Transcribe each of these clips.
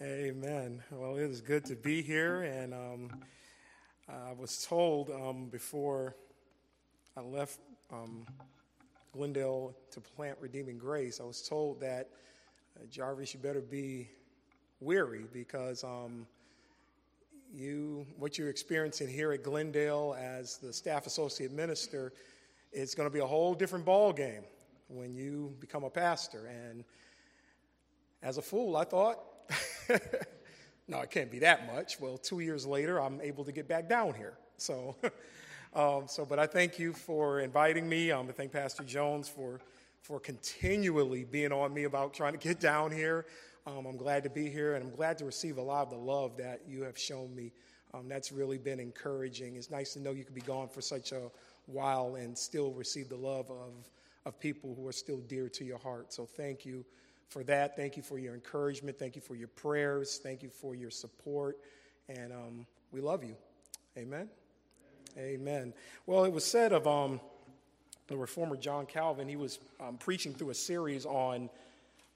Amen. Well, it is good to be here, and I was told before I left Glendale to plant Redeeming Grace, I was told that, Jarvis, you better be weary because what you're experiencing here at Glendale as the staff associate minister, it's going to be a whole different ball game when you become a pastor. And as a fool, I thought, no, it can't be that much. Well, 2 years later, I'm able to get back down here. So, but I thank you for inviting me. I thank Pastor Jones for continually being on me about trying to get down here. I'm glad to be here, and I'm glad to receive a lot of the love that you have shown me. That's really been encouraging. It's nice to know you could be gone for such a while and still receive the love of people who are still dear to your heart. So thank you for that. Thank you for your encouragement. Thank you for your prayers. Thank you for your support. And we love you. Amen? Amen. Amen. Well, it was said of the reformer John Calvin, he was preaching through a series on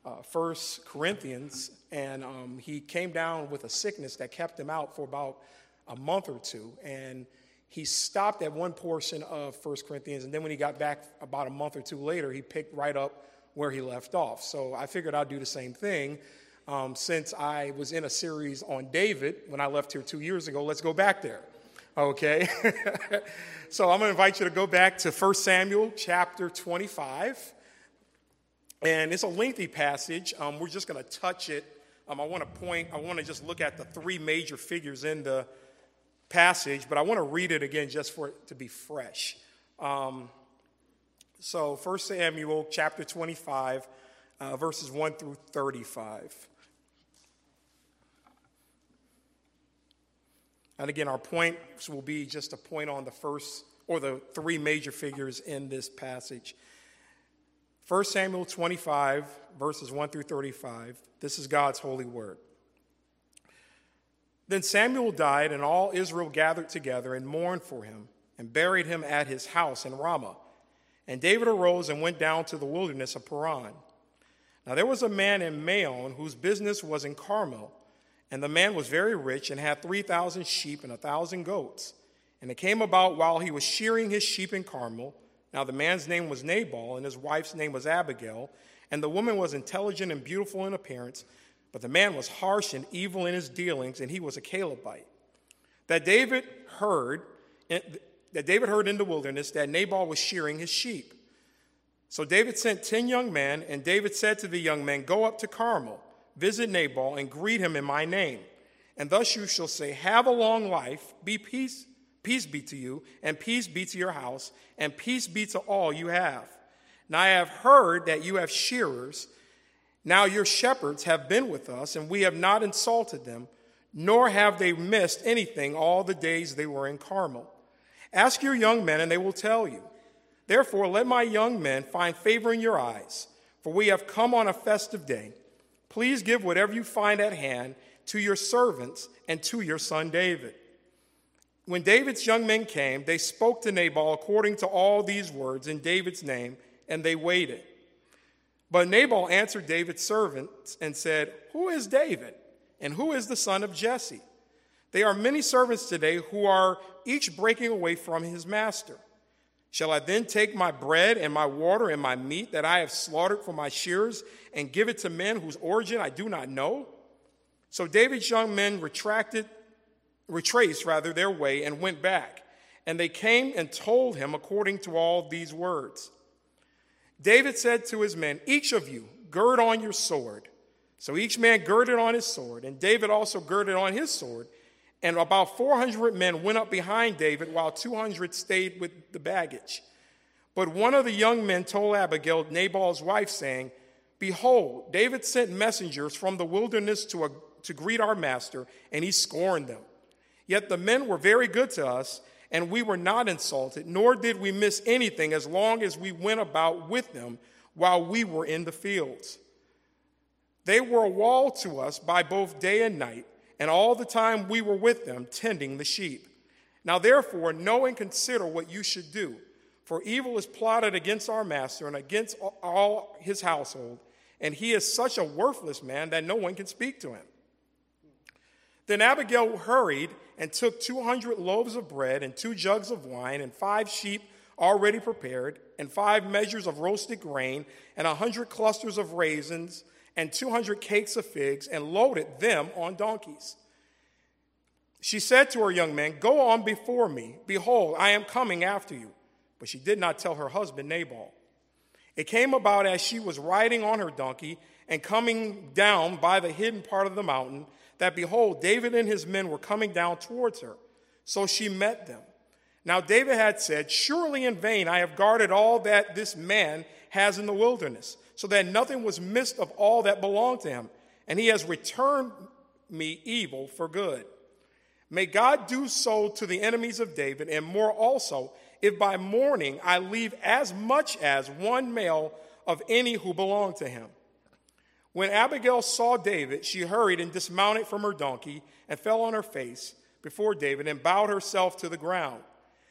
1 Corinthians, and he came down with a sickness that kept him out for about a month or two. And he stopped at one portion of 1 Corinthians, and then when he got back about a month or two later, he picked right up where he left off. So I figured I'd do the same thing. Since I was in a series on David when I left here 2 years ago, let's go back there, okay? So I'm going to invite you to go back to 1 Samuel chapter 25, and it's a lengthy passage. We're just going to touch it. I want to just look at the three major figures in the passage, but I want to read it again just for it to be fresh. So 1 Samuel chapter 25, verses 1 through 35. And again, our points will be just a point on the three major figures in this passage. 1 Samuel 25, verses 1 through 35. This is God's holy word. Then Samuel died, and all Israel gathered together and mourned for him, and buried him at his house in Ramah. And David arose and went down to the wilderness of Paran. Now there was a man in Maon whose business was in Carmel, and the man was very rich and had 3,000 sheep and 1,000 goats. And it came about while he was shearing his sheep in Carmel. Now the man's name was Nabal, and his wife's name was Abigail, and the woman was intelligent and beautiful in appearance, but the man was harsh and evil in his dealings, and he was a Calebite. That David heard in the wilderness that Nabal was shearing his sheep. So David sent 10 young men, and David said to the young men, "Go up to Carmel, visit Nabal, and greet him in my name. And thus you shall say, 'Have a long life, peace be to you, and peace be to your house, and peace be to all you have. Now I have heard that you have shearers. Now your shepherds have been with us, and we have not insulted them, nor have they missed anything all the days they were in Carmel. Ask your young men, and they will tell you. Therefore, let my young men find favor in your eyes, for we have come on a festive day. Please give whatever you find at hand to your servants and to your son David.'" When David's young men came, they spoke to Nabal according to all these words in David's name, and they waited. But Nabal answered David's servants and said, "Who is David, and who is the son of Jesse? There are many servants today who are each breaking away from his master. Shall I then take my bread and my water and my meat that I have slaughtered for my shearers and give it to men whose origin I do not know?" So David's young men retraced their way and went back. And they came and told him according to all these words. David said to his men, "Each of you gird on your sword." So each man girded on his sword, and David also girded on his sword. And about 400 men went up behind David, while 200 stayed with the baggage. But one of the young men told Abigail, Nabal's wife, saying, "Behold, David sent messengers from the wilderness to greet our master, and he scorned them. Yet the men were very good to us, and we were not insulted, nor did we miss anything as long as we went about with them while we were in the fields. They were a wall to us by both day and night, and all the time we were with them, tending the sheep. Now therefore, know and consider what you should do, for evil is plotted against our master and against all his household, and he is such a worthless man that no one can speak to him." Then Abigail hurried and took 200 loaves of bread and 2 jugs of wine and 5 sheep already prepared and 5 measures of roasted grain and 100 clusters of raisins and 200 cakes of figs and loaded them on donkeys. She said to her young man, "Go on before me. Behold, I am coming after you." But she did not tell her husband Nabal. It came about as she was riding on her donkey and coming down by the hidden part of the mountain, that behold, David and his men were coming down towards her. So she met them. Now David had said, "Surely in vain I have guarded all that this man has in the wilderness, so that nothing was missed of all that belonged to him. And he has returned me evil for good. May God do so to the enemies of David, and more also, if by morning I leave as much as one male of any who belonged to him." When Abigail saw David, she hurried and dismounted from her donkey and fell on her face before David and bowed herself to the ground.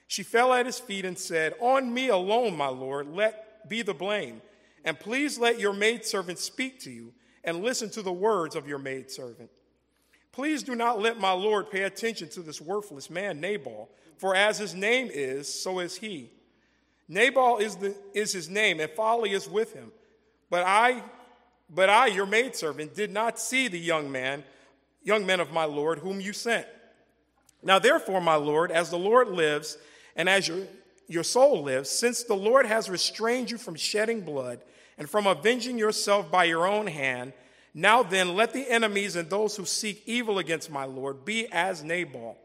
She fell at his feet and said, "On me alone, my lord, let be the blame. And please let your maidservant speak to you and listen to the words of your maidservant. Please do not let my lord pay attention to this worthless man, Nabal, for as his name is, so is he. Nabal is his name, and folly is with him. But I, your maidservant, did not see the young men of my lord, whom you sent. Now therefore, my lord, as the Lord lives, and as your soul lives, since the Lord has restrained you from shedding blood and from avenging yourself by your own hand, now then, let the enemies and those who seek evil against my lord be as Nabal.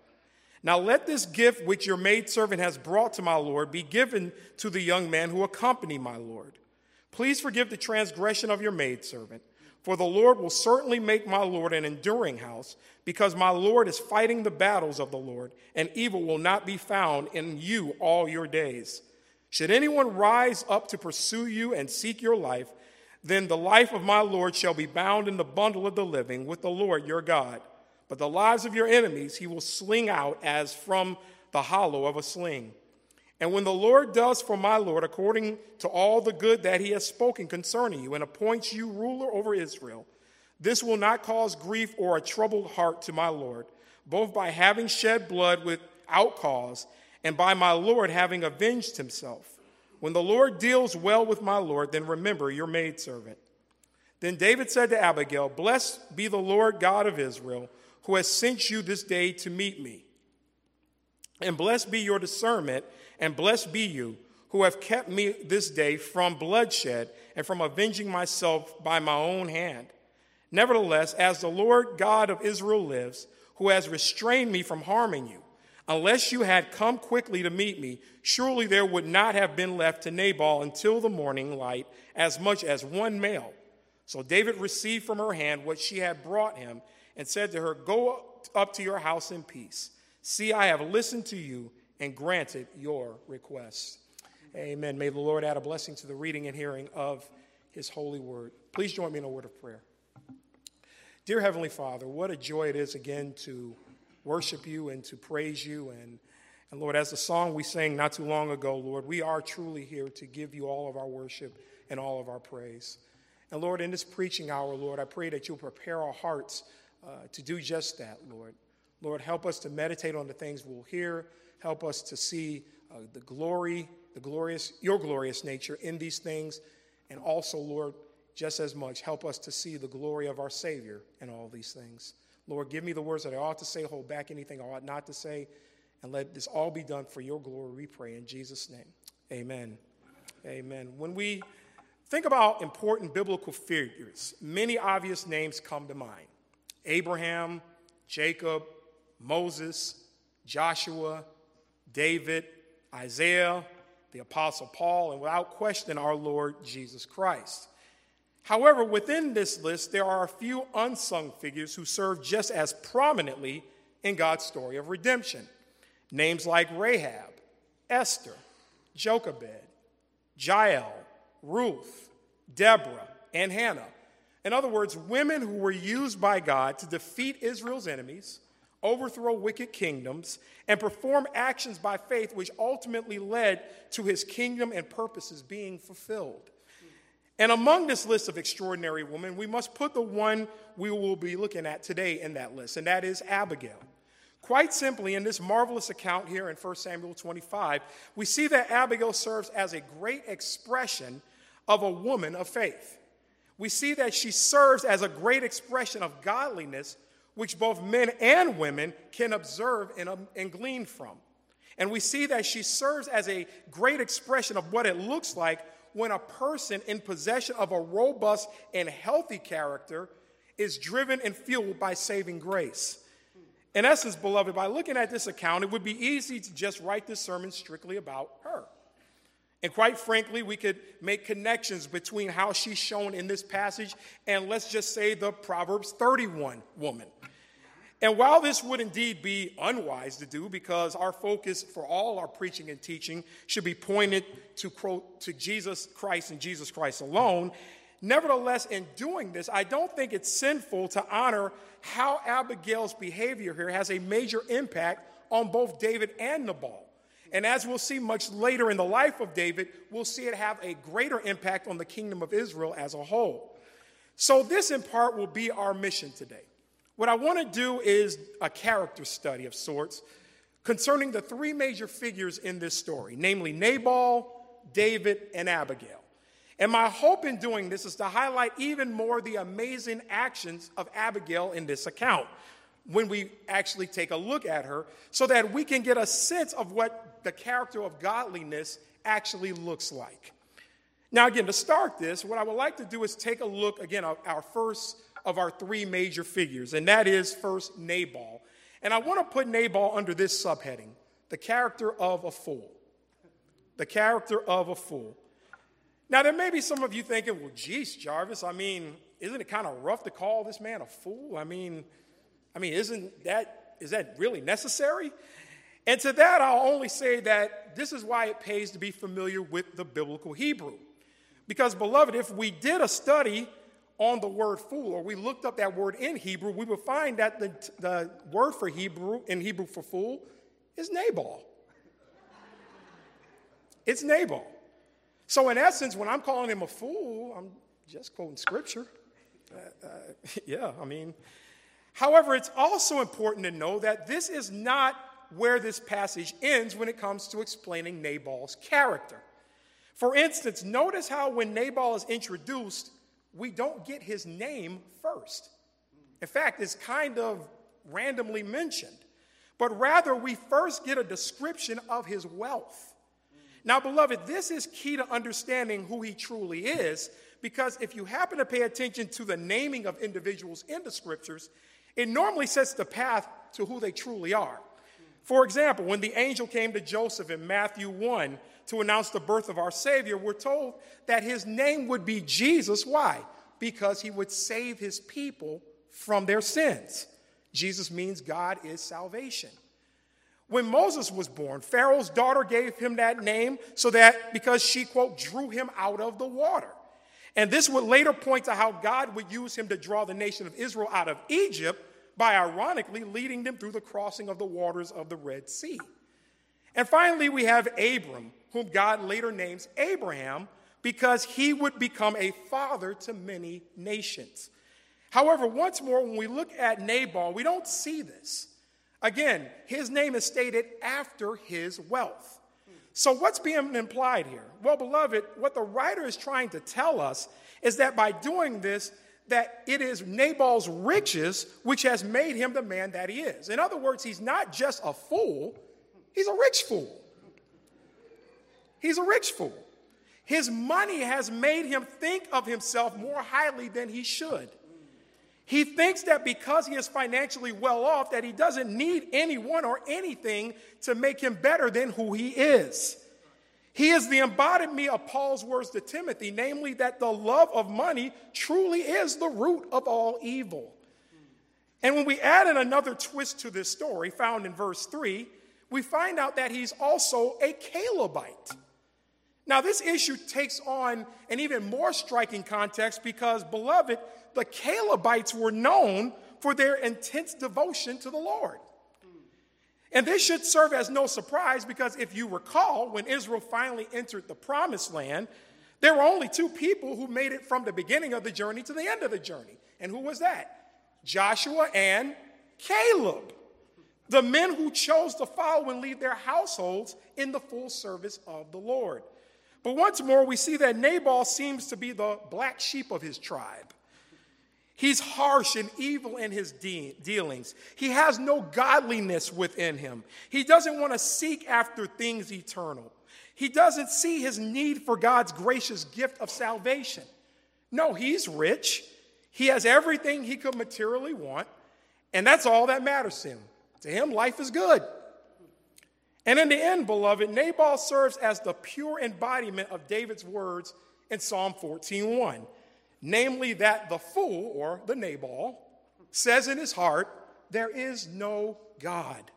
Now let this gift which your maidservant has brought to my lord be given to the young man who accompany my lord. Please forgive the transgression of your maidservant, for the Lord will certainly make my lord an enduring house, because my lord is fighting the battles of the Lord, and evil will not be found in you all your days. Should anyone rise up to pursue you and seek your life, then the life of my lord shall be bound in the bundle of the living with the Lord your God. But the lives of your enemies he will sling out as from the hollow of a sling. And when the Lord does for my lord according to all the good that he has spoken concerning you and appoints you ruler over Israel, this will not cause grief or a troubled heart to my lord, both by having shed blood without cause and by my lord having avenged himself. When the Lord deals well with my lord, then remember your maidservant." Then David said to Abigail, "Blessed be the Lord God of Israel, who has sent you this day to meet me. And blessed be your discernment, and blessed be you, who have kept me this day from bloodshed and from avenging myself by my own hand. Nevertheless, as the Lord God of Israel lives, who has restrained me from harming you, unless you had come quickly to meet me, surely there would not have been left to Nabal until the morning light as much as one male." So David received from her hand what she had brought him and said to her, "Go up to your house in peace. See, I have listened to you and granted your request." Amen. May the Lord add a blessing to the reading and hearing of his holy word. Please join me in a word of prayer. Dear Heavenly Father, what a joy it is again to worship you and to praise you. And Lord, as the song we sang not too long ago, Lord, we are truly here to give you all of our worship and all of our praise. And Lord, in this preaching hour, Lord, I pray that you'll prepare our hearts to do just that, Lord. Lord, help us to meditate on the things we'll hear. Help us to see your glorious nature in these things. And also, Lord, just as much, help us to see the glory of our Savior in all these things. Lord, give me the words that I ought to say, hold back anything I ought not to say, and let this all be done for your glory, we pray in Jesus' name. Amen. Amen. When we think about important biblical figures, many obvious names come to mind. Abraham, Jacob, Moses, Joshua, David, Isaiah, the Apostle Paul, and without question, our Lord Jesus Christ. However, within this list, there are a few unsung figures who serve just as prominently in God's story of redemption. Names like Rahab, Esther, Jochebed, Jael, Ruth, Deborah, and Hannah. In other words, women who were used by God to defeat Israel's enemies, overthrow wicked kingdoms, and perform actions by faith which ultimately led to his kingdom and purposes being fulfilled. And among this list of extraordinary women, we must put the one we will be looking at today in that list, and that is Abigail. Quite simply, in this marvelous account here in 1 Samuel 25, we see that Abigail serves as a great expression of a woman of faith. We see that she serves as a great expression of godliness, which both men and women can observe and glean from. And we see that she serves as a great expression of what it looks like when a person in possession of a robust and healthy character is driven and fueled by saving grace. In essence, beloved, by looking at this account, it would be easy to just write this sermon strictly about her. And quite frankly, we could make connections between how she's shown in this passage and, let's just say, the Proverbs 31 woman. And while this would indeed be unwise to do, because our focus for all our preaching and teaching should be pointed to, quote, to Jesus Christ and Jesus Christ alone, nevertheless, in doing this, I don't think it's sinful to honor how Abigail's behavior here has a major impact on both David and Nabal. And as we'll see much later in the life of David, we'll see it have a greater impact on the kingdom of Israel as a whole. So this, in part, will be our mission today. What I want to do is a character study of sorts concerning the three major figures in this story, namely Nabal, David, and Abigail. And my hope in doing this is to highlight even more the amazing actions of Abigail in this account when we actually take a look at her, so that we can get a sense of what the character of godliness actually looks like. Now, again, to start this, what I would like to do is take a look, again, at our first of our three major figures, and that is first Nabal. And I want to put Nabal under this subheading, the character of a fool. The character of a fool. Now, there may be some of you thinking, well, geez, Jarvis, I mean, isn't it kind of rough to call this man a fool? I mean, is that really necessary? And to that, I'll only say that this is why it pays to be familiar with the biblical Hebrew. Because, beloved, if we did a study on the word fool, or we looked up that word in Hebrew, we would find that the word for Hebrew, in Hebrew for fool, is Nabal. It's Nabal. So in essence, when I'm calling him a fool, I'm just quoting scripture. However, it's also important to know that this is not where this passage ends when it comes to explaining Nabal's character. For instance, notice how when Nabal is introduced, we don't get his name first. In fact, it's kind of randomly mentioned. But rather, we first get a description of his wealth. Now, beloved, this is key to understanding who he truly is, because if you happen to pay attention to the naming of individuals in the scriptures, it normally sets the path to who they truly are. For example, when the angel came to Joseph in Matthew 1 to announce the birth of our Savior, we're told that his name would be Jesus. Why? Because he would save his people from their sins. Jesus means God is salvation. When Moses was born, Pharaoh's daughter gave him that name because she, quote, drew him out of the water. And this would later point to how God would use him to draw the nation of Israel out of Egypt by ironically leading them through the crossing of the waters of the Red Sea. And finally, we have Abram, whom God later names Abraham because he would become a father to many nations. However, once more, when we look at Nabal, we don't see this. Again, his name is stated after his wealth. So what's being implied here? Well, beloved, what the writer is trying to tell us is that by doing this, that it is Nabal's riches which has made him the man that he is. In other words, he's not just a fool, he's a rich fool. He's a rich fool. His money has made him think of himself more highly than he should. He thinks that because he is financially well off, that he doesn't need anyone or anything to make him better than who he is. He is the embodiment of Paul's words to Timothy, namely that the love of money truly is the root of all evil. And when we add in another twist to this story found in verse 3, we find out that he's also a Calebite. Now, this issue takes on an even more striking context because, beloved, the Calebites were known for their intense devotion to the Lord. And this should serve as no surprise because if you recall, when Israel finally entered the promised land, There were only two people who made it from the beginning of the journey to the end of the journey. And who was that? Joshua and Caleb, the men who chose to follow and leave their households in the full service of the Lord. But once more, we see that Nabal seems to be the black sheep of his tribe. He's harsh and evil in his dealings. He has no godliness within him. He doesn't want to seek after things eternal. He doesn't see his need for God's gracious gift of salvation. No, he's rich. He has everything he could materially want, and that's all that matters to him. To him, life is good. And in the end, beloved, Nabal serves as the pure embodiment of David's words in Psalm 14:1, namely that the fool, or the Nabal, says in his heart, there is no God.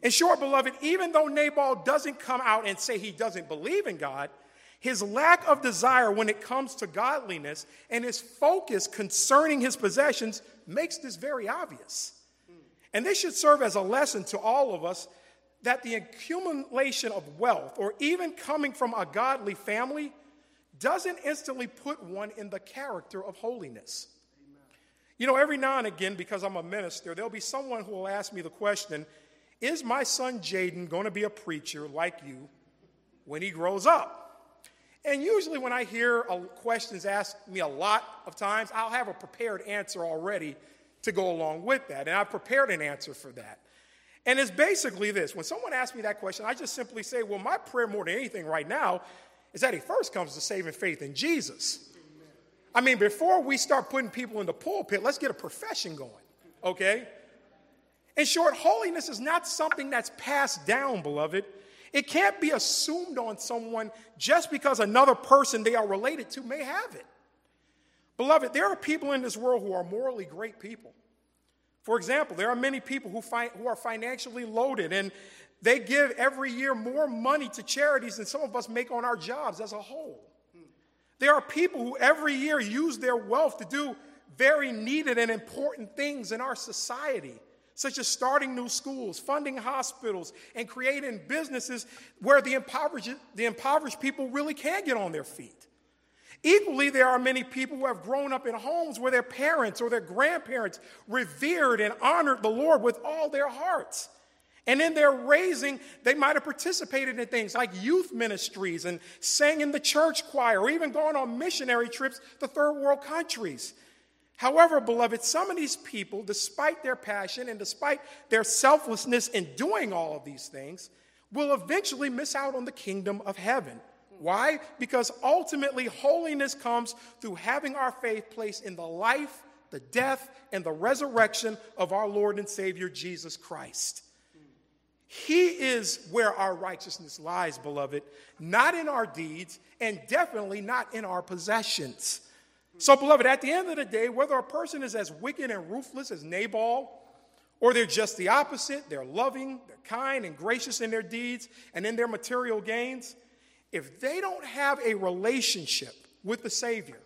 In short, beloved, even though Nabal doesn't come out and say he doesn't believe in God, his lack of desire when it comes to godliness and his focus concerning his possessions makes this very obvious. And this should serve as a lesson to all of us that the accumulation of wealth, or even coming from a godly family, doesn't instantly put one in the character of holiness. Amen. You know, every now and again, because I'm a minister, there'll be someone who will ask me the question, is my son Jaden going to be a preacher like you when he grows up? And usually when I hear questions asked me a lot of times, I'll have a prepared answer already to go along with that. And I've prepared an answer for that. And it's basically this. When someone asks me that question, I just simply say, well, my prayer more than anything right now is that he first comes to saving faith in Jesus. Amen. I mean, before we start putting people in the pulpit, let's get a profession going, okay? In short, holiness is not something that's passed down, beloved. It can't be assumed on someone just because another person they are related to may have it. Beloved, there are people in this world who are morally great people. For example, there are many people who are financially loaded, and they give every year more money to charities than some of us make on our jobs as a whole. There are people who every year use their wealth to do very needed and important things in our society, such as starting new schools, funding hospitals, and creating businesses where the impoverished people really can get on their feet. Equally, there are many people who have grown up in homes where their parents or their grandparents revered and honored the Lord with all their hearts. And in their raising, they might have participated in things like youth ministries and sang in the church choir, or even gone on missionary trips to third world countries. However, beloved, some of these people, despite their passion and despite their selflessness in doing all of these things, will eventually miss out on the kingdom of heaven. Why? Because ultimately holiness comes through having our faith placed in the life, the death, and the resurrection of our Lord and Savior Jesus Christ. He is where our righteousness lies, beloved, not in our deeds and definitely not in our possessions. So, beloved, at the end of the day, whether a person is as wicked and ruthless as Nabal, or they're just the opposite, they're loving, they're kind and gracious in their deeds and in their material gains, if they don't have a relationship with the Savior,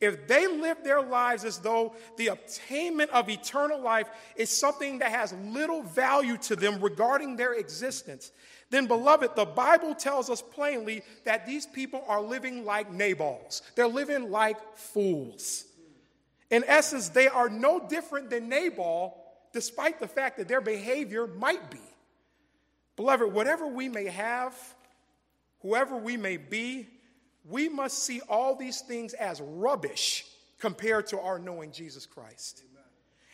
if they live their lives as though the obtainment of eternal life is something that has little value to them regarding their existence, then, beloved, the Bible tells us plainly that these people are living like Nabals. They're living like fools. In essence, they are no different than Nabal, despite the fact that their behavior might be. Beloved, whatever we may have, whoever we may be, we must see all these things as rubbish compared to our knowing Jesus Christ. Amen.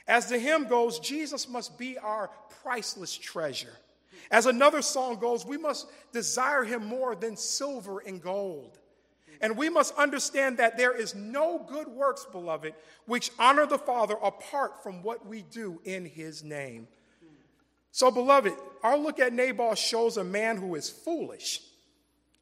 As the hymn goes, Jesus must be our priceless treasure. As another song goes, we must desire him more than silver and gold. And we must understand that there is no good works, beloved, which honor the Father apart from what we do in his name. So, beloved, our look at Nabal shows a man who is foolish,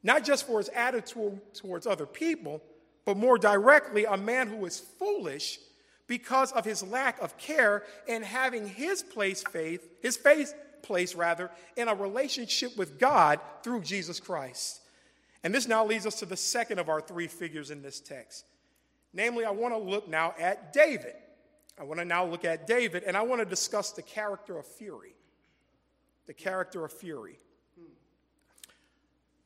not just for his attitude towards other people, but more directly, a man who is foolish because of his lack of care and having his faith placed in a relationship with God through Jesus Christ. And this now leads us to the second of our three figures in this text. Namely, I want to look now at David. And I want to discuss the character of fury.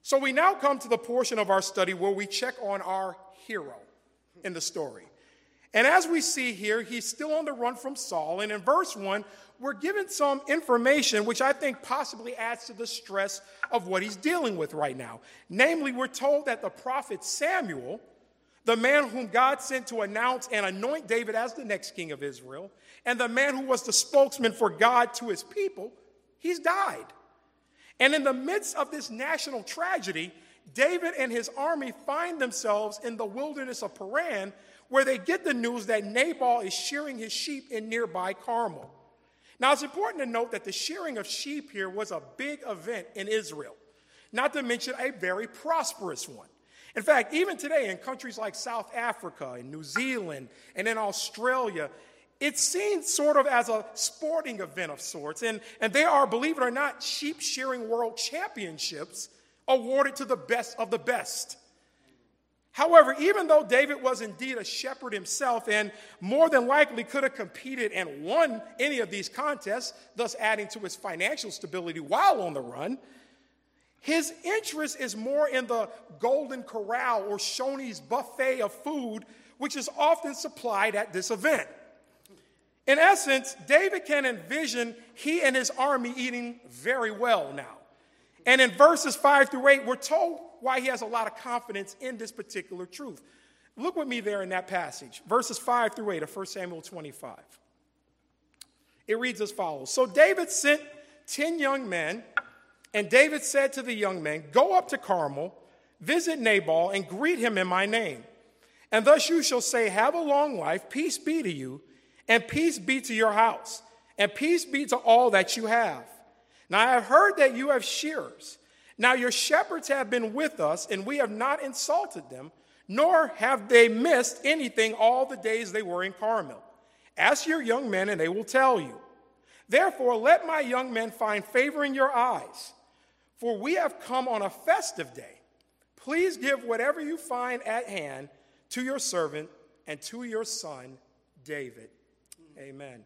So we now come to the portion of our study where we check on our hero in the story. And as we see here, he's still on the run from Saul. And in verse 1, we're given some information which I think possibly adds to the stress of what he's dealing with right now. Namely, we're told that the prophet Samuel, the man whom God sent to announce and anoint David as the next king of Israel, and the man who was the spokesman for God to his people, he's died. And in the midst of this national tragedy, David and his army find themselves in the wilderness of Paran, where they get the news that Nabal is shearing his sheep in nearby Carmel. Now, it's important to note that the shearing of sheep here was a big event in Israel, not to mention a very prosperous one. In fact, even today in countries like South Africa and New Zealand and in Australia, it's seen sort of as a sporting event of sorts. And there are, believe it or not, sheep shearing world championships awarded to the best of the best. However, even though David was indeed a shepherd himself and more than likely could have competed and won any of these contests, thus adding to his financial stability while on the run, his interest is more in the Golden Corral or Shoney's buffet of food, which is often supplied at this event. In essence, David can envision he and his army eating very well now. And in verses 5 through 8, we're told why he has a lot of confidence in this particular truth. Look with me there in that passage, verses 5 through 8 of 1 Samuel 25. It reads as follows. So David sent 10 young men, and David said to the young men, go up to Carmel, visit Nabal, and greet him in my name. And thus you shall say, have a long life, peace be to you, and peace be to your house, and peace be to all that you have. Now I have heard that you have shearers. Now your shepherds have been with us, and we have not insulted them, nor have they missed anything all the days they were in Carmel. Ask your young men, and they will tell you. Therefore, let my young men find favor in your eyes, for we have come on a festive day. Please give whatever you find at hand to your servant and to your son, David. Amen.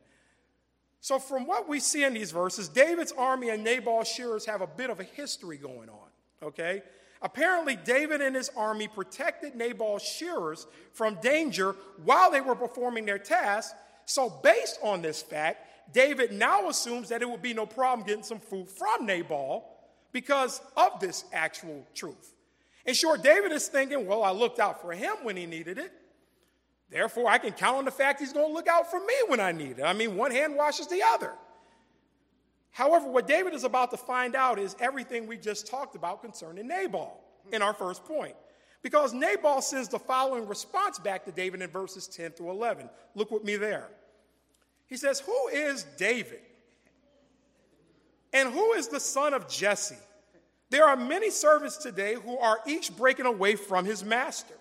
So from what we see in these verses, David's army and Nabal's shearers have a bit of a history going on, okay? Apparently, David and his army protected Nabal's shearers from danger while they were performing their task. So based on this fact, David now assumes that it would be no problem getting some food from Nabal because of this actual truth. In short, David is thinking, well, I looked out for him when he needed it. Therefore, I can count on the fact he's going to look out for me when I need it. I mean, one hand washes the other. However, what David is about to find out is everything we just talked about concerning Nabal in our first point. Because Nabal sends the following response back to David in verses 10 through 11. Look with me there. He says, who is David? And who is the son of Jesse? There are many servants today who are each breaking away from his master.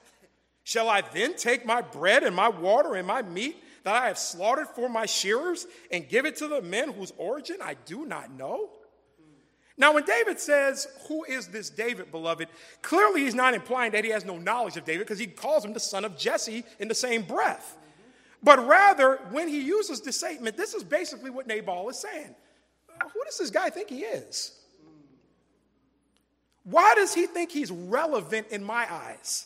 Shall I then take my bread and my water and my meat that I have slaughtered for my shearers and give it to the men whose origin I do not know? Now, when David says, who is this David, beloved? Clearly, he's not implying that he has no knowledge of David because he calls him the son of Jesse in the same breath. But rather, when he uses this statement, this is basically what Nabal is saying. Who does this guy think he is? Why does he think he's relevant in my eyes?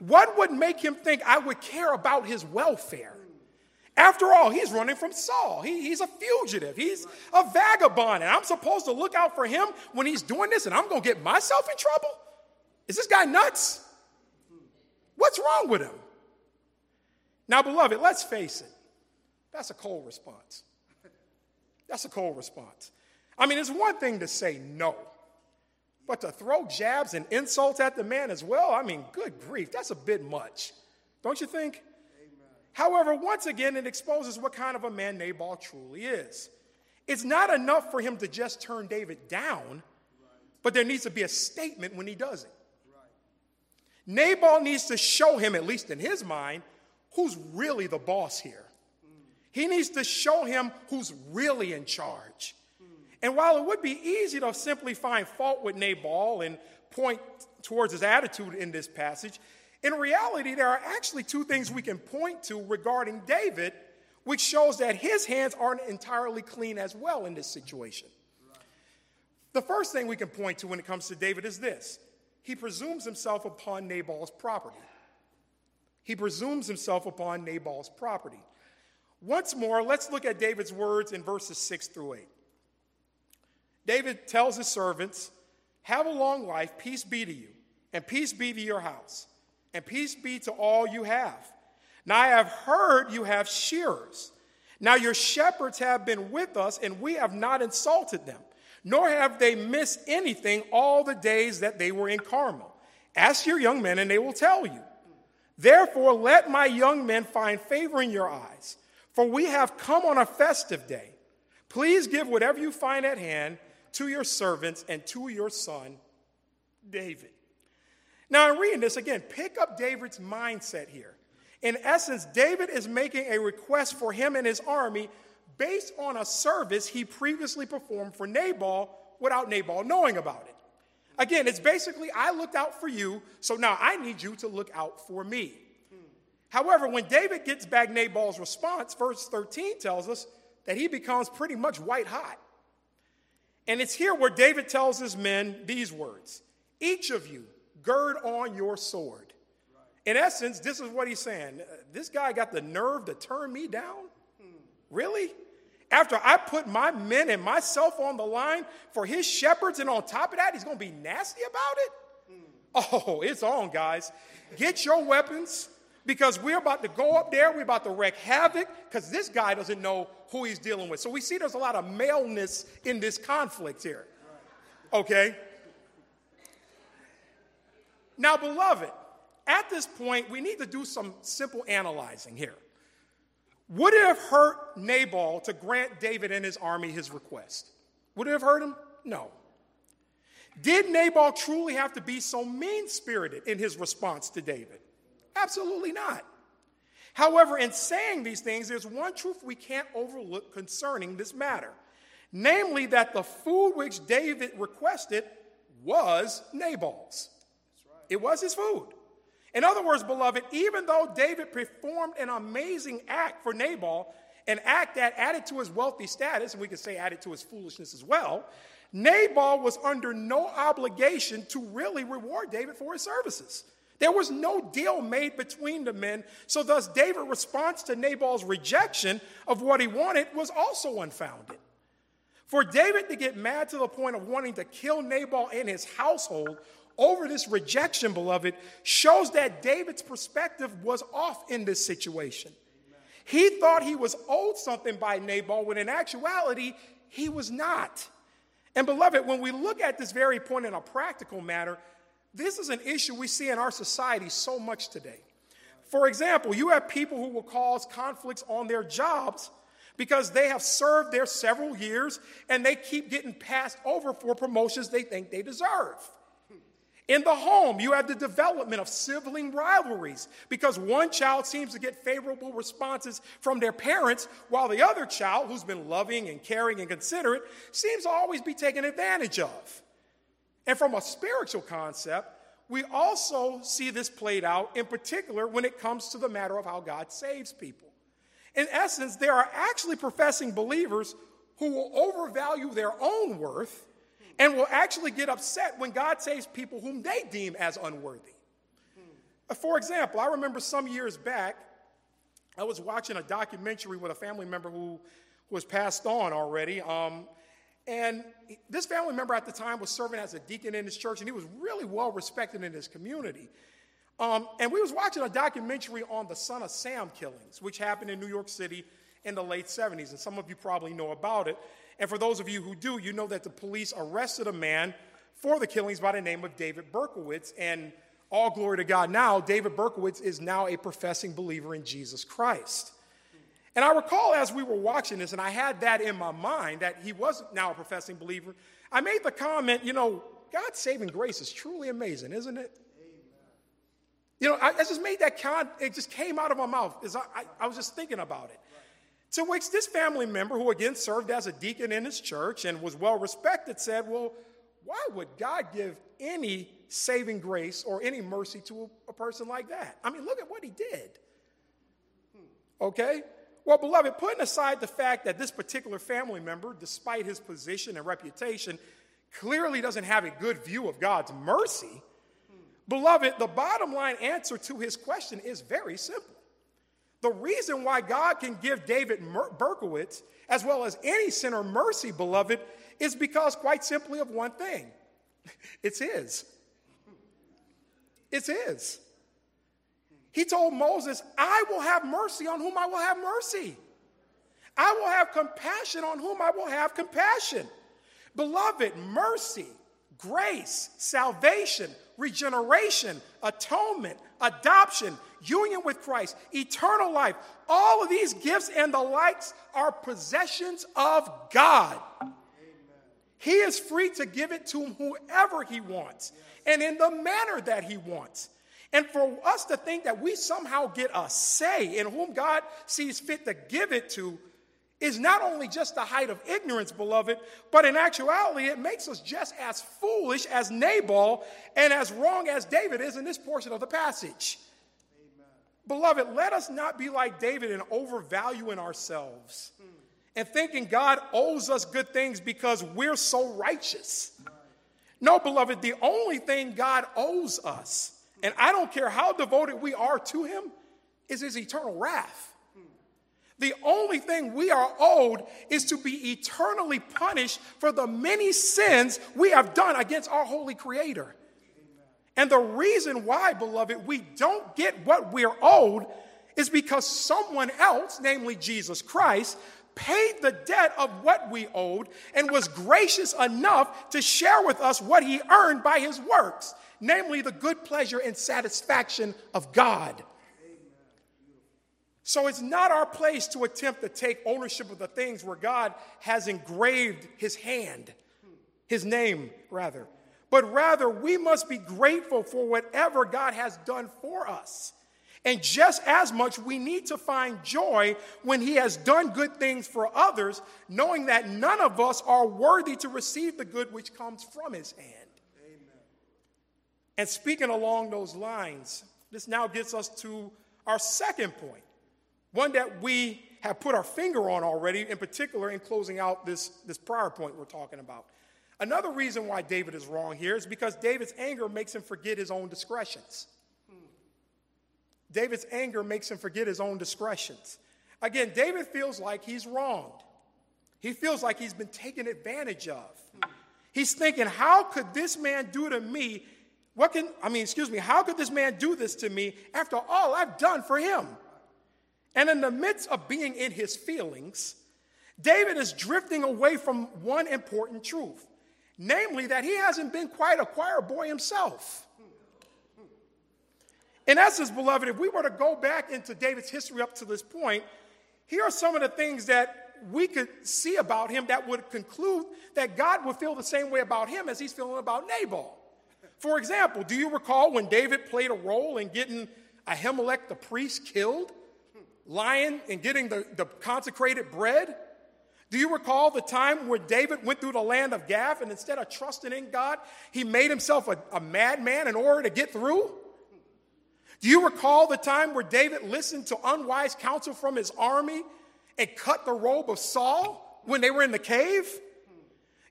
What would make him think I would care about his welfare? After all, he's running from Saul. He's a fugitive. He's a vagabond. And I'm supposed to look out for him when he's doing this, and I'm going to get myself in trouble? Is this guy nuts? What's wrong with him? Now, beloved, let's face it. That's a cold response. That's a cold response. I mean, it's one thing to say no. But to throw jabs and insults at the man as well, I mean, good grief, that's a bit much. Don't you think? Amen. However, once again, it exposes what kind of a man Nabal truly is. It's not enough for him to just turn David down, right, but there needs to be a statement when he does it. Right. Nabal needs to show him, at least in his mind, who's really the boss here. He needs to show him who's really in charge. And while it would be easy to simply find fault with Nabal and point towards his attitude in this passage, in reality, there are actually two things we can point to regarding David, which shows that his hands aren't entirely clean as well in this situation. Right. The first thing we can point to when it comes to David is this. he presumes himself upon Nabal's property. He presumes himself upon Nabal's property. Once more, let's look at David's words in verses 6 through 8. David tells his servants, "Have a long life, peace be to you, and peace be to your house, and peace be to all you have. Now I have heard you have shearers. Now your shepherds have been with us, and we have not insulted them, nor have they missed anything all the days that they were in Carmel. Ask your young men, and they will tell you. Therefore, let my young men find favor in your eyes, for we have come on a festive day. Please give whatever you find at hand to your servants and to your son, David." Now, in reading this, again, pick up David's mindset here. In essence, David is making a request for him and his army based on a service he previously performed for Nabal without Nabal knowing about it. Again, it's basically, I looked out for you, so now I need you to look out for me. However, when David gets back Nabal's response, verse 13 tells us that he becomes pretty much white hot. And it's here where David tells his men these words, "Each of you, gird on your sword." In essence, this is what he's saying. This guy got the nerve to turn me down? Really? After I put my men and myself on the line for his shepherds, and on top of that, he's going to be nasty about it? Oh, it's on, guys. Get your weapons, because we're about to go up there. We're about to wreak havoc, because this guy doesn't know who he's dealing with. So we see there's a lot of maleness in this conflict here. Okay? Now, beloved, at this point, we need to do some simple analyzing here. Would it have hurt Nabal to grant David and his army his request? Would it have hurt him? No. Did Nabal truly have to be so mean-spirited in his response to David? Absolutely not. However, in saying these things, there's one truth we can't overlook concerning this matter, namely that the food which David requested was Nabal's. That's right. It was his food. In other words, beloved, even though David performed an amazing act for Nabal, an act that added to his wealthy status, and we could say added to his foolishness as well, Nabal was under no obligation to really reward David for his services. There was no deal made between the men, so thus David's response to Nabal's rejection of what he wanted was also unfounded. For David to get mad to the point of wanting to kill Nabal and his household over this rejection, beloved, shows that David's perspective was off in this situation. Amen. He thought he was owed something by Nabal, when in actuality, he was not. And beloved, when we look at this very point in a practical matter, this is an issue we see in our society so much today. For example, you have people who will cause conflicts on their jobs because they have served their several years and they keep getting passed over for promotions they think they deserve. In the home, you have the development of sibling rivalries because one child seems to get favorable responses from their parents while the other child, who's been loving and caring and considerate, seems to always be taken advantage of. And from a spiritual concept, we also see this played out in particular when it comes to the matter of how God saves people. In essence, there are actually professing believers who will overvalue their own worth and will actually get upset when God saves people whom they deem as unworthy. For example, I remember some years back, I was watching a documentary with a family member who was passed on already. And this family member at the time was serving as a deacon in his church, and he was really well respected in his community. And we was watching a documentary on the Son of Sam killings, which happened in New York City in the late 70s. And some of you probably know about it. And for those of you who do, you know that the police arrested a man for the killings by the name of David Berkowitz. And all glory to God now, David Berkowitz is now a professing believer in Jesus Christ. And I recall as we were watching this, and I had that in my mind, that he was now a professing believer, I made the comment, you know, God's saving grace is truly amazing, isn't it? Amen. You know, I just made that comment, it just came out of my mouth as I was just thinking about it. To which this family member, who again served as a deacon in his church and was well respected, said, well, why would God give any saving grace or any mercy to a person like that? I mean, look at what he did. Okay? Well, beloved, putting aside the fact that this particular family member, despite his position and reputation, clearly doesn't have a good view of God's mercy, Beloved, the bottom line answer to his question is very simple. The reason why God can give David Berkowitz, as well as any sinner, mercy, beloved, is because quite simply of one thing. It's his. It's his. He told Moses, I will have mercy on whom I will have mercy. I will have compassion on whom I will have compassion. Beloved, mercy, grace, salvation, regeneration, atonement, adoption, union with Christ, eternal life. All of these gifts and the likes are possessions of God. Amen. He is free to give it to whoever he wants, yes, and in the manner that he wants. And for us to think that we somehow get a say in whom God sees fit to give it to is not only just the height of ignorance, beloved, but in actuality, it makes us just as foolish as Nabal and as wrong as David is in this portion of the passage. Amen. Beloved, let us not be like David in overvaluing ourselves and thinking God owes us good things because we're so righteous. Right. No, beloved, the only thing God owes us, and I don't care how devoted we are to him, is his eternal wrath. The only thing we are owed is to be eternally punished for the many sins we have done against our holy creator. Amen. And the reason why, beloved, we don't get what we're owed is because someone else, namely Jesus Christ, paid the debt of what we owed and was gracious enough to share with us what he earned by his works, namely the good pleasure and satisfaction of God. So it's not our place to attempt to take ownership of the things where God has engraved his hand, his name, rather. But rather, we must be grateful for whatever God has done for us. And just as much, we need to find joy when he has done good things for others, knowing that none of us are worthy to receive the good which comes from his hand. And speaking along those lines, this now gets us to our second point, one that we have put our finger on already, in particular in closing out this prior point we're talking about. Another reason why David is wrong here is because David's anger makes him forget his own discretions. David's anger makes him forget his own discretions. Again, David feels like he's wronged. He feels like he's been taken advantage of. He's thinking, how could this man do to me? How could this man do this to me after all I've done for him? And in the midst of being in his feelings, David is drifting away from one important truth, namely that he hasn't been quite a choir boy himself. In essence, beloved, if we were to go back into David's history up to this point, here are some of the things that we could see about him that would conclude that God would feel the same way about him as he's feeling about Nabal. For example, do you recall when David played a role in getting Ahimelech the priest killed, lying and getting the consecrated bread? Do you recall the time where David went through the land of Gath and instead of trusting in God, he made himself a madman in order to get through? Do you recall the time where David listened to unwise counsel from his army and cut the robe of Saul when they were in the cave?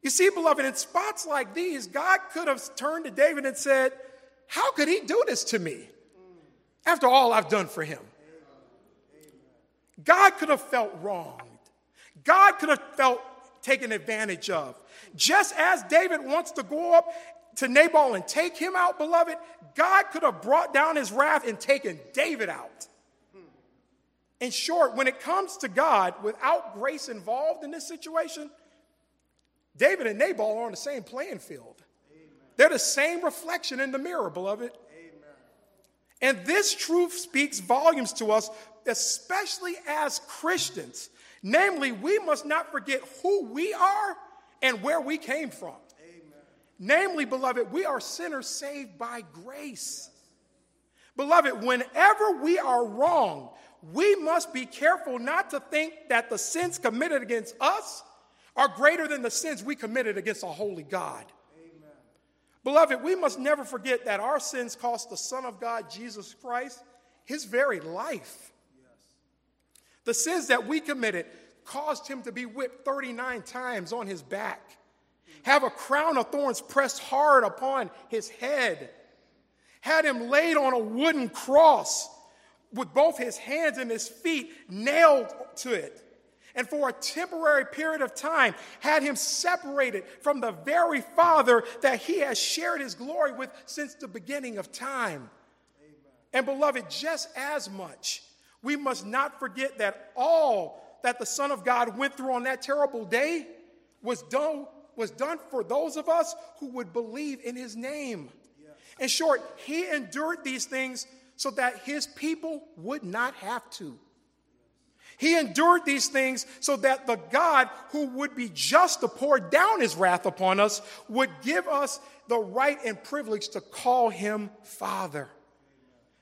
You see, beloved, in spots like these, God could have turned to David and said, how could he do this to me after all I've done for him? God could have felt wronged. God could have felt taken advantage of. Just as David wants to go up to Nabal and take him out, beloved, God could have brought down his wrath and taken David out. In short, when it comes to God, without grace involved in this situation, David and Nabal are on the same playing field. Amen. They're the same reflection in the mirror, beloved. Amen. And this truth speaks volumes to us, especially as Christians. Namely, we must not forget who we are and where we came from. Amen. Namely, beloved, we are sinners saved by grace. Yes. Beloved, whenever we are wrong, we must be careful not to think that the sins committed against us are greater than the sins we committed against a holy God. Amen. Beloved, we must never forget that our sins cost the Son of God, Jesus Christ, his very life. Yes. The sins that we committed caused him to be whipped 39 times on his back, have a crown of thorns pressed hard upon his head, had him laid on a wooden cross with both his hands and his feet nailed to it, and for a temporary period of time had him separated from the very Father that he has shared his glory with since the beginning of time. Amen. And beloved, just as much, we must not forget that all that the Son of God went through on that terrible day was done for those of us who would believe in his name. Yes. In short, he endured these things so that his people would not have to. He endured these things so that the God who would be just to pour down his wrath upon us would give us the right and privilege to call him Father.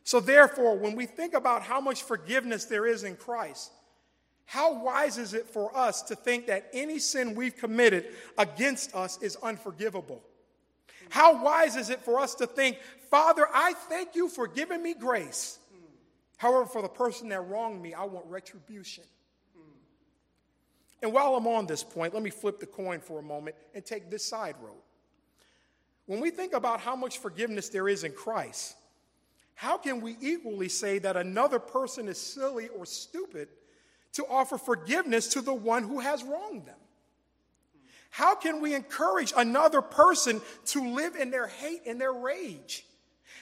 So therefore, when we think about how much forgiveness there is in Christ, how wise is it for us to think that any sin we've committed against us is unforgivable? How wise is it for us to think, Father, I thank you for giving me grace. However, for the person that wronged me, I want retribution. And while I'm on this point, let me flip the coin for a moment and take this side road. When we think about how much forgiveness there is in Christ, how can we equally say that another person is silly or stupid to offer forgiveness to the one who has wronged them? How can we encourage another person to live in their hate and their rage?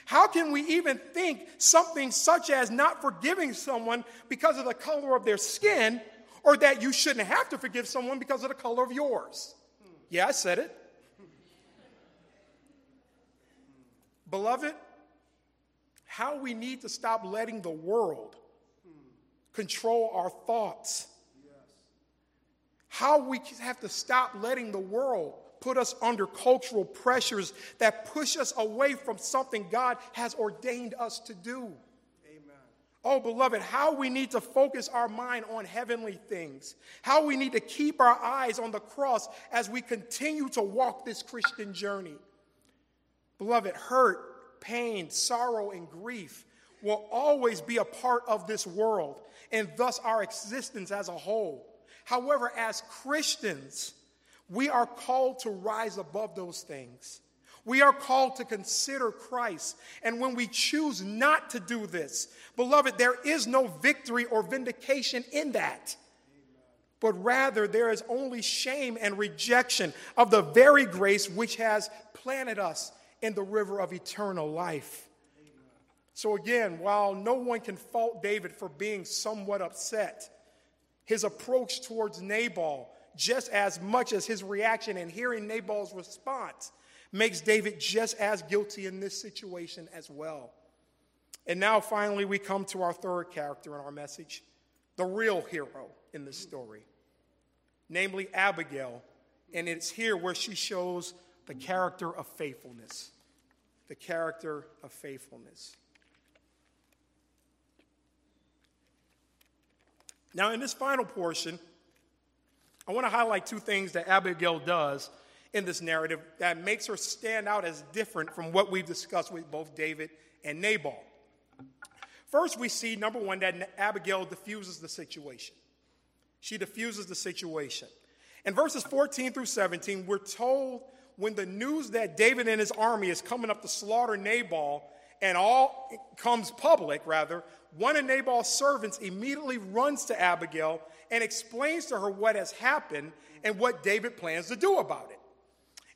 How can we even think something such as not forgiving someone because of the color of their skin, or that you shouldn't have to forgive someone because of the color of yours? Yeah, I said it. Beloved, how we need to stop letting the world control our thoughts. How we have to stop letting the world put us under cultural pressures that push us away from something God has ordained us to do. Amen. Oh, beloved, how we need to focus our mind on heavenly things. How we need to keep our eyes on the cross as we continue to walk this Christian journey. Beloved, hurt, pain, sorrow, and grief will always be a part of this world and thus our existence as a whole. However, as Christians, we are called to rise above those things. We are called to consider Christ. And when we choose not to do this, beloved, there is no victory or vindication in that. But rather, there is only shame and rejection of the very grace which has planted us in the river of eternal life. So again, while no one can fault David for being somewhat upset, his approach towards Nabal, just as much as his reaction and hearing Nabal's response, makes David just as guilty in this situation as well. And now finally we come to our third character in our message, the real hero in this story, namely Abigail. And it's here where she shows the character of faithfulness. The character of faithfulness. Now in this final portion, I want to highlight two things that Abigail does in this narrative that makes her stand out as different from what we've discussed with both David and Nabal. First, we see, number one, that Abigail diffuses the situation. She diffuses the situation. In verses 14 through 17, we're told when the news that David and his army is coming up to slaughter Nabal and all comes public, one of Nabal's servants immediately runs to Abigail and explains to her what has happened and what David plans to do about it.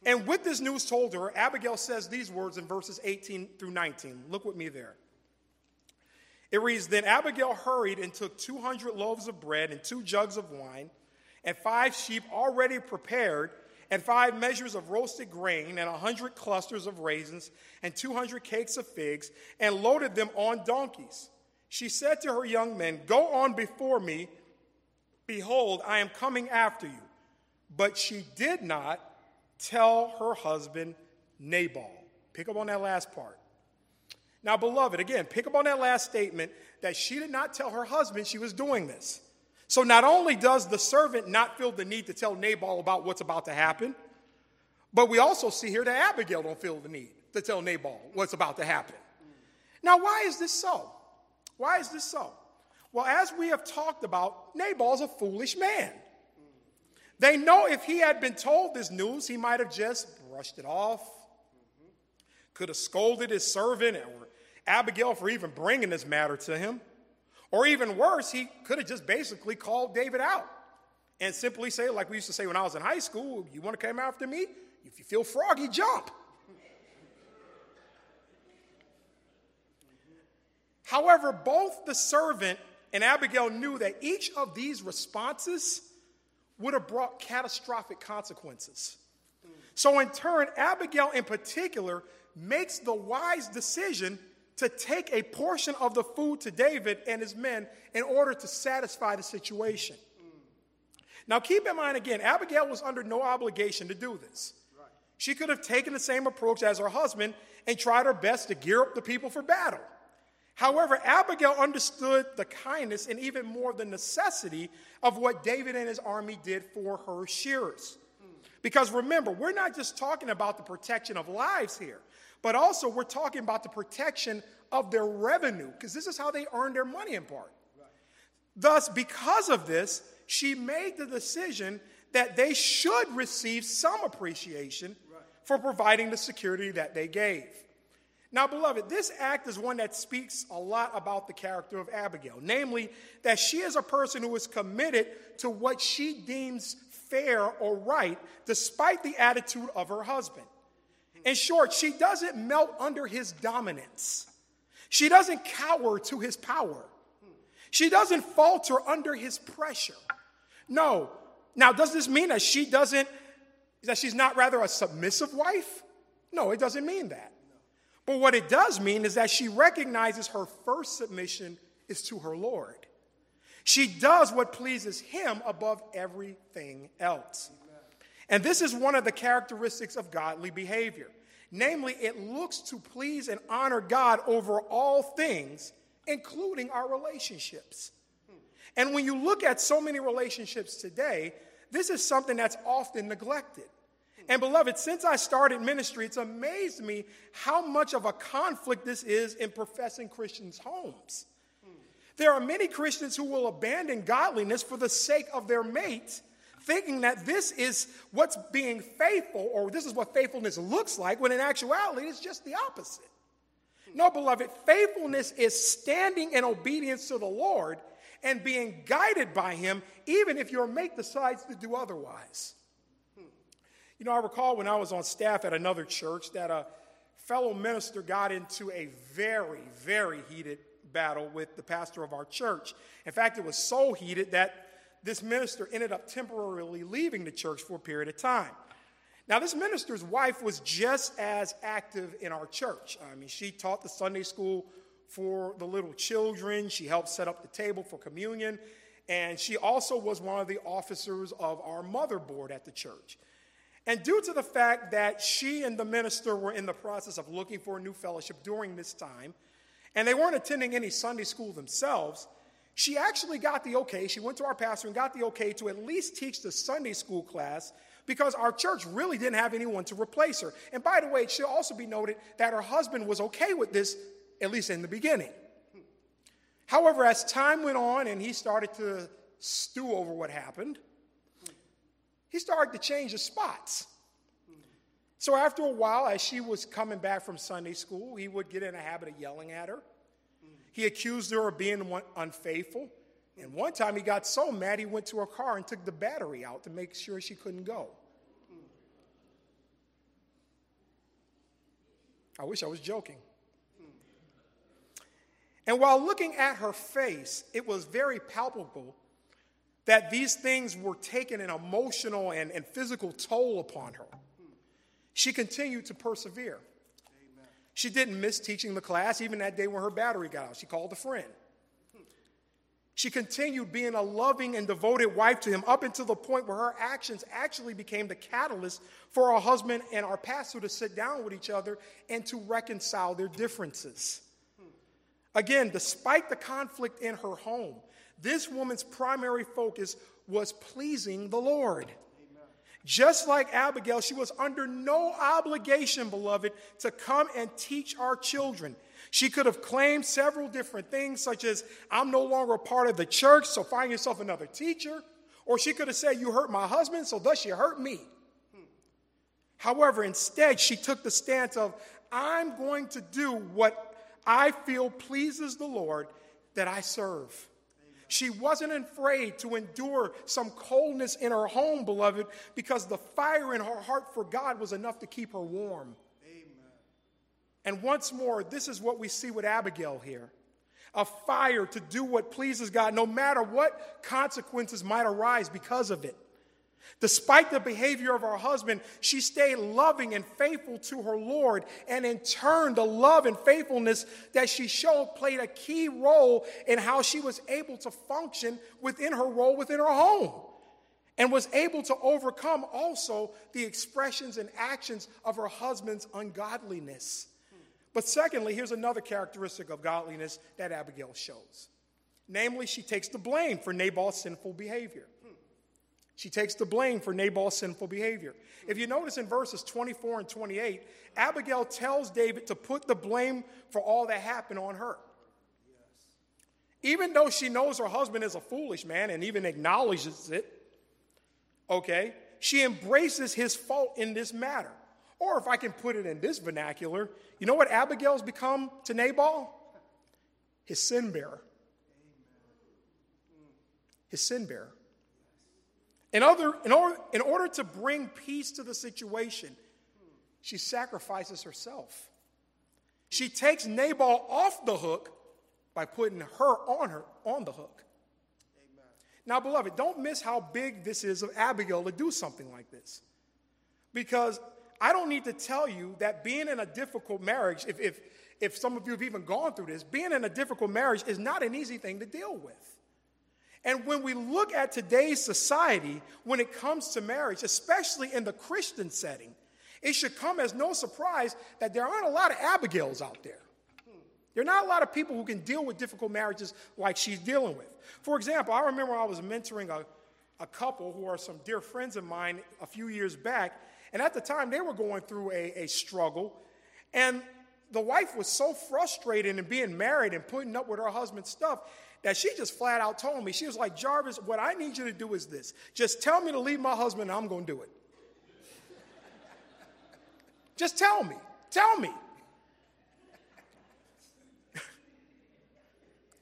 And with this news told to her, Abigail says these words in verses 18 through 19. Look with me there. It reads, "Then Abigail hurried and took 200 loaves of bread and 2 jugs of wine and 5 sheep already prepared and 5 measures of roasted grain and 100 clusters of raisins and 200 cakes of figs and loaded them on donkeys. She said to her young men, 'Go on before me. Behold, I am coming after you.' But she did not tell her husband Nabal." Pick up on that last part. Now, beloved, again, pick up on that last statement that she did not tell her husband she was doing this. So not only does the servant not feel the need to tell Nabal about what's about to happen, but we also see here that Abigail don't feel the need to tell Nabal what's about to happen. Now, why is this so? Why is this so? Well, as we have talked about, Nabal's a foolish man. They know if he had been told this news, he might have just brushed it off, could have scolded his servant or Abigail for even bringing this matter to him. Or even worse, he could have just basically called David out and simply say, like we used to say when I was in high school, you want to come after me? If you feel froggy, jump. However, both the servant and Abigail knew that each of these responses would have brought catastrophic consequences. So in turn, Abigail in particular makes the wise decision to take a portion of the food to David and his men in order to satisfy the situation. Now keep in mind again, Abigail was under no obligation to do this. Right. She could have taken the same approach as her husband and tried her best to gear up the people for battle. However, Abigail understood the kindness and even more the necessity of what David and his army did for her shearers. Because remember, we're not just talking about the protection of lives here, but also we're talking about the protection of their revenue, because this is how they earn their money in part. Right. Thus, because of this, she made the decision that they should receive some appreciation for providing the security that they gave. Now, beloved, this act is one that speaks a lot about the character of Abigail, namely that she is a person who is committed to what she deems fair or right, despite the attitude of her husband. In short, she doesn't melt under his dominance. She doesn't cower to his power. She doesn't falter under his pressure. No. Now, does this mean that she's not rather a submissive wife? No, it doesn't mean that. But what it does mean is that she recognizes her first submission is to her Lord. She does what pleases him above everything else. And this is one of the characteristics of godly behavior. Namely, it looks to please and honor God over all things, including our relationships. And when you look at so many relationships today, this is something that's often neglected. And beloved, since I started ministry, it's amazed me how much of a conflict this is in professing Christians' homes. There are many Christians who will abandon godliness for the sake of their mate, thinking that this is what's being faithful, or this is what faithfulness looks like, when in actuality, it's just the opposite. No, beloved, faithfulness is standing in obedience to the Lord and being guided by him, even if your mate decides to do otherwise. You know, I recall when I was on staff at another church that a fellow minister got into a very, very heated battle with the pastor of our church. In fact, it was so heated that this minister ended up temporarily leaving the church for a period of time. Now, this minister's wife was just as active in our church. I mean, she taught the Sunday school for the little children. She helped set up the table for communion. And she also was one of the officers of our motherboard at the church. And due to the fact that she and the minister were in the process of looking for a new fellowship during this time, and they weren't attending any Sunday school themselves, she actually got the okay. She went to our pastor and got the okay to at least teach the Sunday school class, because our church really didn't have anyone to replace her. And by the way, it should also be noted that her husband was okay with this, at least in the beginning. However, as time went on and he started to stew over what happened, he started to change his spots. So after a while, as she was coming back from Sunday school, he would get in a habit of yelling at her. He accused her of being unfaithful. And one time he got so mad he went to her car and took the battery out to make sure she couldn't go. I wish I was joking. And while looking at her face, it was very palpable that these things were taking an emotional and physical toll upon her. She continued to persevere. Amen. She didn't miss teaching the class, even that day when her battery got out. She called a friend. She continued being a loving and devoted wife to him up until the point where her actions actually became the catalyst for her husband and our pastor to sit down with each other and to reconcile their differences. Again, despite the conflict in her home, this woman's primary focus was pleasing the Lord. Just like Abigail, she was under no obligation, beloved, to come and teach our children. She could have claimed several different things, such as, I'm no longer a part of the church, so find yourself another teacher. Or she could have said, you hurt my husband, so thus you hurt me. However, instead, she took the stance of, I'm going to do what I feel pleases the Lord that I serve. Amen. She wasn't afraid to endure some coldness in her home, beloved, because the fire in her heart for God was enough to keep her warm. Amen. And once more, this is what we see with Abigail here. A fire to do what pleases God, no matter what consequences might arise because of it. Despite the behavior of her husband, she stayed loving and faithful to her Lord. And in turn, the love and faithfulness that she showed played a key role in how she was able to function within her role within her home. And was able to overcome also the expressions and actions of her husband's ungodliness. But secondly, here's another characteristic of godliness that Abigail shows. Namely, she takes the blame for Nabal's sinful behavior. She takes the blame for Nabal's sinful behavior. If you notice in verses 24 and 28, Abigail tells David to put the blame for all that happened on her. Even though she knows her husband is a foolish man and even acknowledges it, okay, she embraces his fault in this matter. Or if I can put it in this vernacular, you know what Abigail's become to Nabal? His sin bearer. His sin bearer. In order to bring peace to the situation, she sacrifices herself. She takes Nabal off the hook by putting her on the hook. Amen. Now, beloved, don't miss how big this is of Abigail to do something like this. Because I don't need to tell you that being in a difficult marriage, if some of you have even gone through this, being in a difficult marriage is not an easy thing to deal with. And when we look at today's society, when it comes to marriage, especially in the Christian setting, it should come as no surprise that there aren't a lot of Abigails out there. There are not a lot of people who can deal with difficult marriages like she's dealing with. For example, I remember I was mentoring a couple who are some dear friends of mine a few years back, and at the time they were going through a struggle, and the wife was so frustrated in being married and putting up with her husband's stuff that she just flat out told me, she was like, Jarvis, what I need you to do is this. Just tell me to leave my husband and I'm going to do it. Just tell me. Tell me. I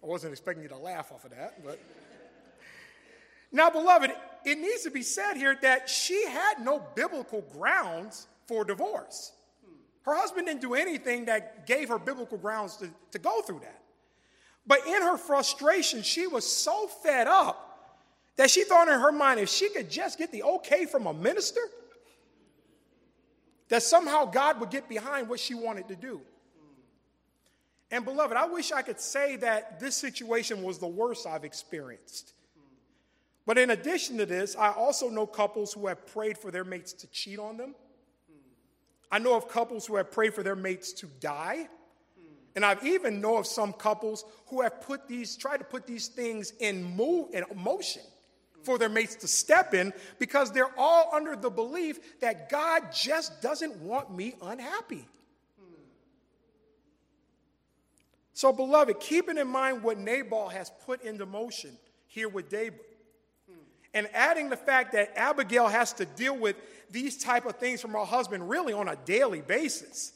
wasn't expecting you to laugh off of that. But now, beloved, it needs to be said here that she had no biblical grounds for divorce. Her husband didn't do anything that gave her biblical grounds to go through that. But in her frustration, she was so fed up that she thought in her mind, if she could just get the okay from a minister, that somehow God would get behind what she wanted to do. And beloved, I wish I could say that this situation was the worst I've experienced. But in addition to this, I also know couples who have prayed for their mates to cheat on them. I know of couples who have prayed for their mates to die. And I've even know of some couples who have tried to put these things in motion for their mates to step in because they're all under the belief that God just doesn't want me unhappy. So, beloved, keeping in mind what Nabal has put into motion here with David, and adding the fact that Abigail has to deal with these type of things from her husband really on a daily basis.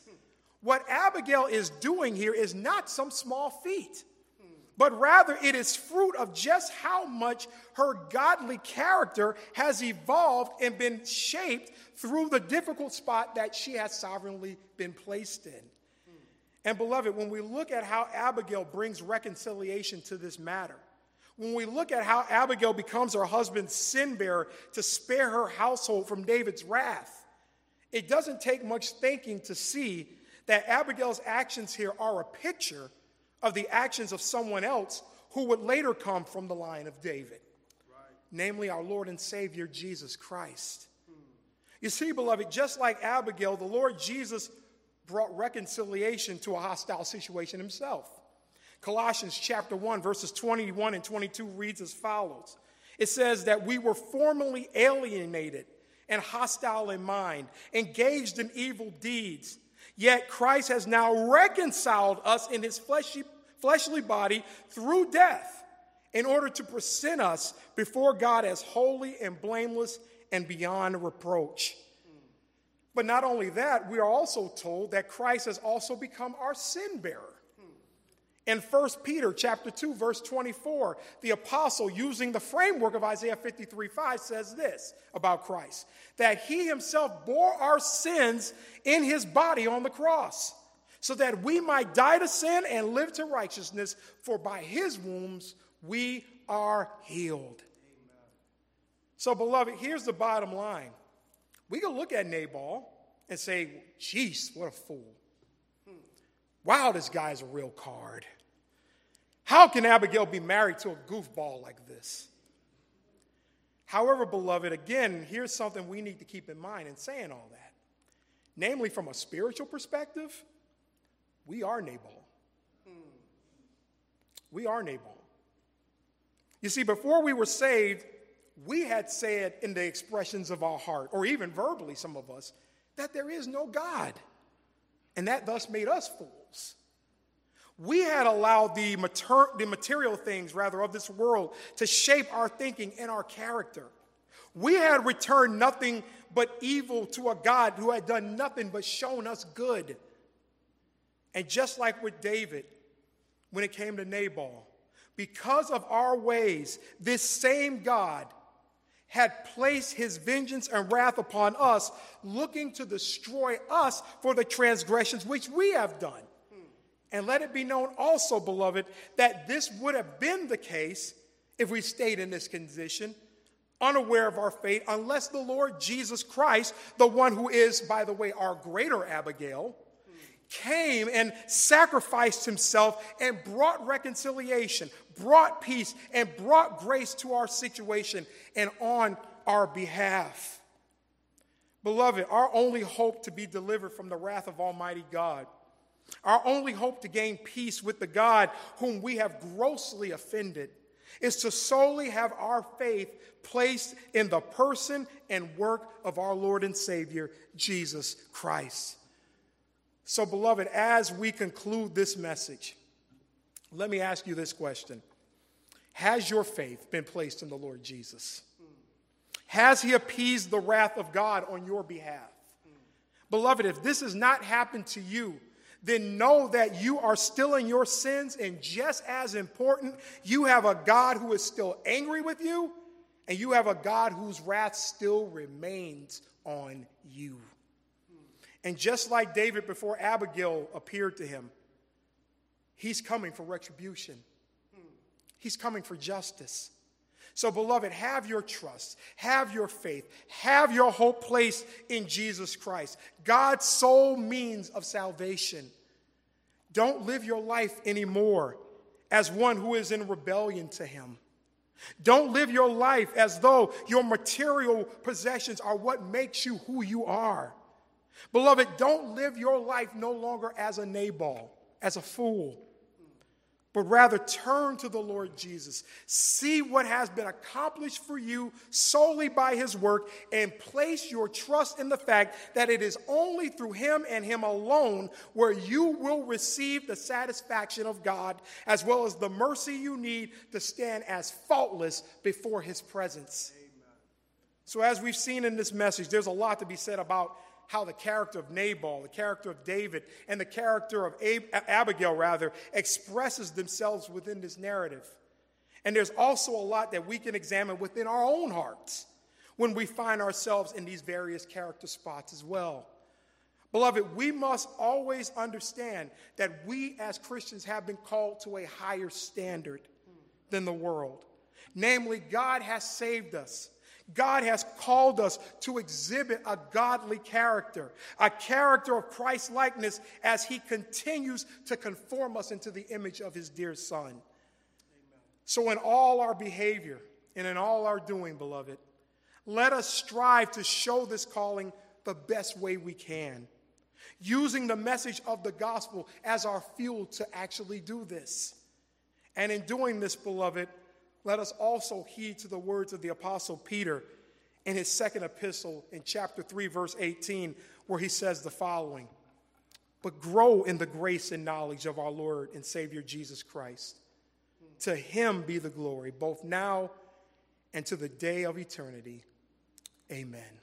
What Abigail is doing here is not some small feat, but rather it is fruit of just how much her godly character has evolved and been shaped through the difficult spot that she has sovereignly been placed in. And beloved, when we look at how Abigail brings reconciliation to this matter, when we look at how Abigail becomes her husband's sin bearer to spare her household from David's wrath, it doesn't take much thinking to see that Abigail's actions here are a picture of the actions of someone else who would later come from the line of David, right. Namely our Lord and Savior, Jesus Christ. You see, beloved, just like Abigail, the Lord Jesus brought reconciliation to a hostile situation himself. Colossians chapter 1, verses 21 and 22 reads as follows. It says that we were formerly alienated and hostile in mind, engaged in evil deeds, yet Christ has now reconciled us in his fleshly body through death in order to present us before God as holy and blameless and beyond reproach. But not only that, we are also told that Christ has also become our sin bearer. In 1 Peter chapter 2, verse 24, the apostle, using the framework of Isaiah 53:5, says this about Christ, that he himself bore our sins in his body on the cross, so that we might die to sin and live to righteousness, for by his wounds we are healed. Amen. So, beloved, here's the bottom line. We can look at Nabal and say, geez, what a fool. Wow, this guy's a real card. How can Abigail be married to a goofball like this? However, beloved, again, here's something we need to keep in mind in saying all that. Namely, from a spiritual perspective, we are Nabal. We are Nabal. You see, before we were saved, we had said in the expressions of our heart, or even verbally, some of us, that there is no God. And that thus made us fools. We had allowed the material things, rather, of this world to shape our thinking and our character. We had returned nothing but evil to a God who had done nothing but shown us good. And just like with David, when it came to Nabal, because of our ways, this same God had placed his vengeance and wrath upon us, looking to destroy us for the transgressions which we have done. And let it be known also, beloved, that this would have been the case if we stayed in this condition, unaware of our fate, unless the Lord Jesus Christ, the one who is, by the way, our greater Abigail, came and sacrificed himself and brought reconciliation, brought peace, and brought grace to our situation and on our behalf. Beloved, our only hope to be delivered from the wrath of Almighty God, our only hope to gain peace with the God whom we have grossly offended, is to solely have our faith placed in the person and work of our Lord and Savior, Jesus Christ. So, beloved, as we conclude this message, let me ask you this question. Has your faith been placed in the Lord Jesus? Has he appeased the wrath of God on your behalf? Beloved, if this has not happened to you, then know that you are still in your sins, and just as important, you have a God who is still angry with you, and you have a God whose wrath still remains on you. And just like David before Abigail appeared to him, he's coming for retribution. He's coming for justice. So, beloved, have your trust, have your faith, have your hope placed in Jesus Christ, God's sole means of salvation. Don't live your life anymore as one who is in rebellion to him. Don't live your life as though your material possessions are what makes you who you are. Beloved, don't live your life no longer as a Nabal, as a fool, but rather turn to the Lord Jesus. See what has been accomplished for you solely by his work, and place your trust in the fact that it is only through him and him alone where you will receive the satisfaction of God, as well as the mercy you need to stand as faultless before his presence. Amen. So as we've seen in this message, there's a lot to be said about how the character of Nabal, the character of David, and the character of Abigail expresses themselves within this narrative. And there's also a lot that we can examine within our own hearts when we find ourselves in these various character spots as well. Beloved, we must always understand that we as Christians have been called to a higher standard than the world. Namely, God has saved us. God has called us to exhibit a godly character, a character of Christ-likeness, as he continues to conform us into the image of his dear Son. Amen. So in all our behavior and in all our doing, beloved, let us strive to show this calling the best way we can, using the message of the gospel as our fuel to actually do this. And in doing this, beloved, let us also heed to the words of the Apostle Peter in his second epistle in chapter 3, verse 18, where he says the following: "But grow in the grace and knowledge of our Lord and Savior Jesus Christ. To him be the glory, both now and to the day of eternity. Amen."